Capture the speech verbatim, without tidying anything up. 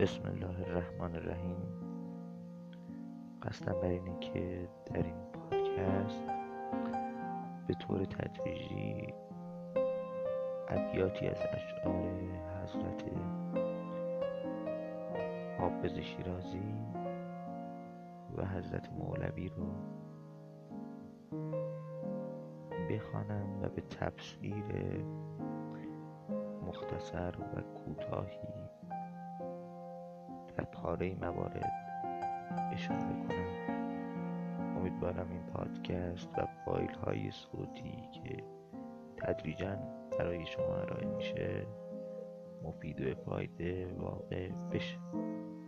بسم الله الرحمن الرحیم. قصدم بر اینه که در این پادکست به طور تدریجی ابیاتی از اشعار حضرت حافظ شیرازی و حضرت مولوی رو بخوانم و به تفسیر مختصر و کوتاهی در پاره موارد اشاره کنم. امیدوارم این پادکست و فایل های صوتی که تدریجاً برای شما ارائه میشه مفید و فایده واقع بشه.